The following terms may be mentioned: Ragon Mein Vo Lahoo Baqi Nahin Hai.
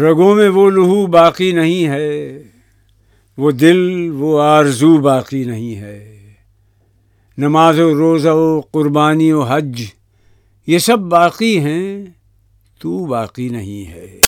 رگوں میں وہ لہو باقی نہیں ہے، وہ دل وہ آرزو باقی نہیں ہے، نماز و روزہ و قربانی و حج یہ سب باقی ہیں، تو باقی نہیں ہے۔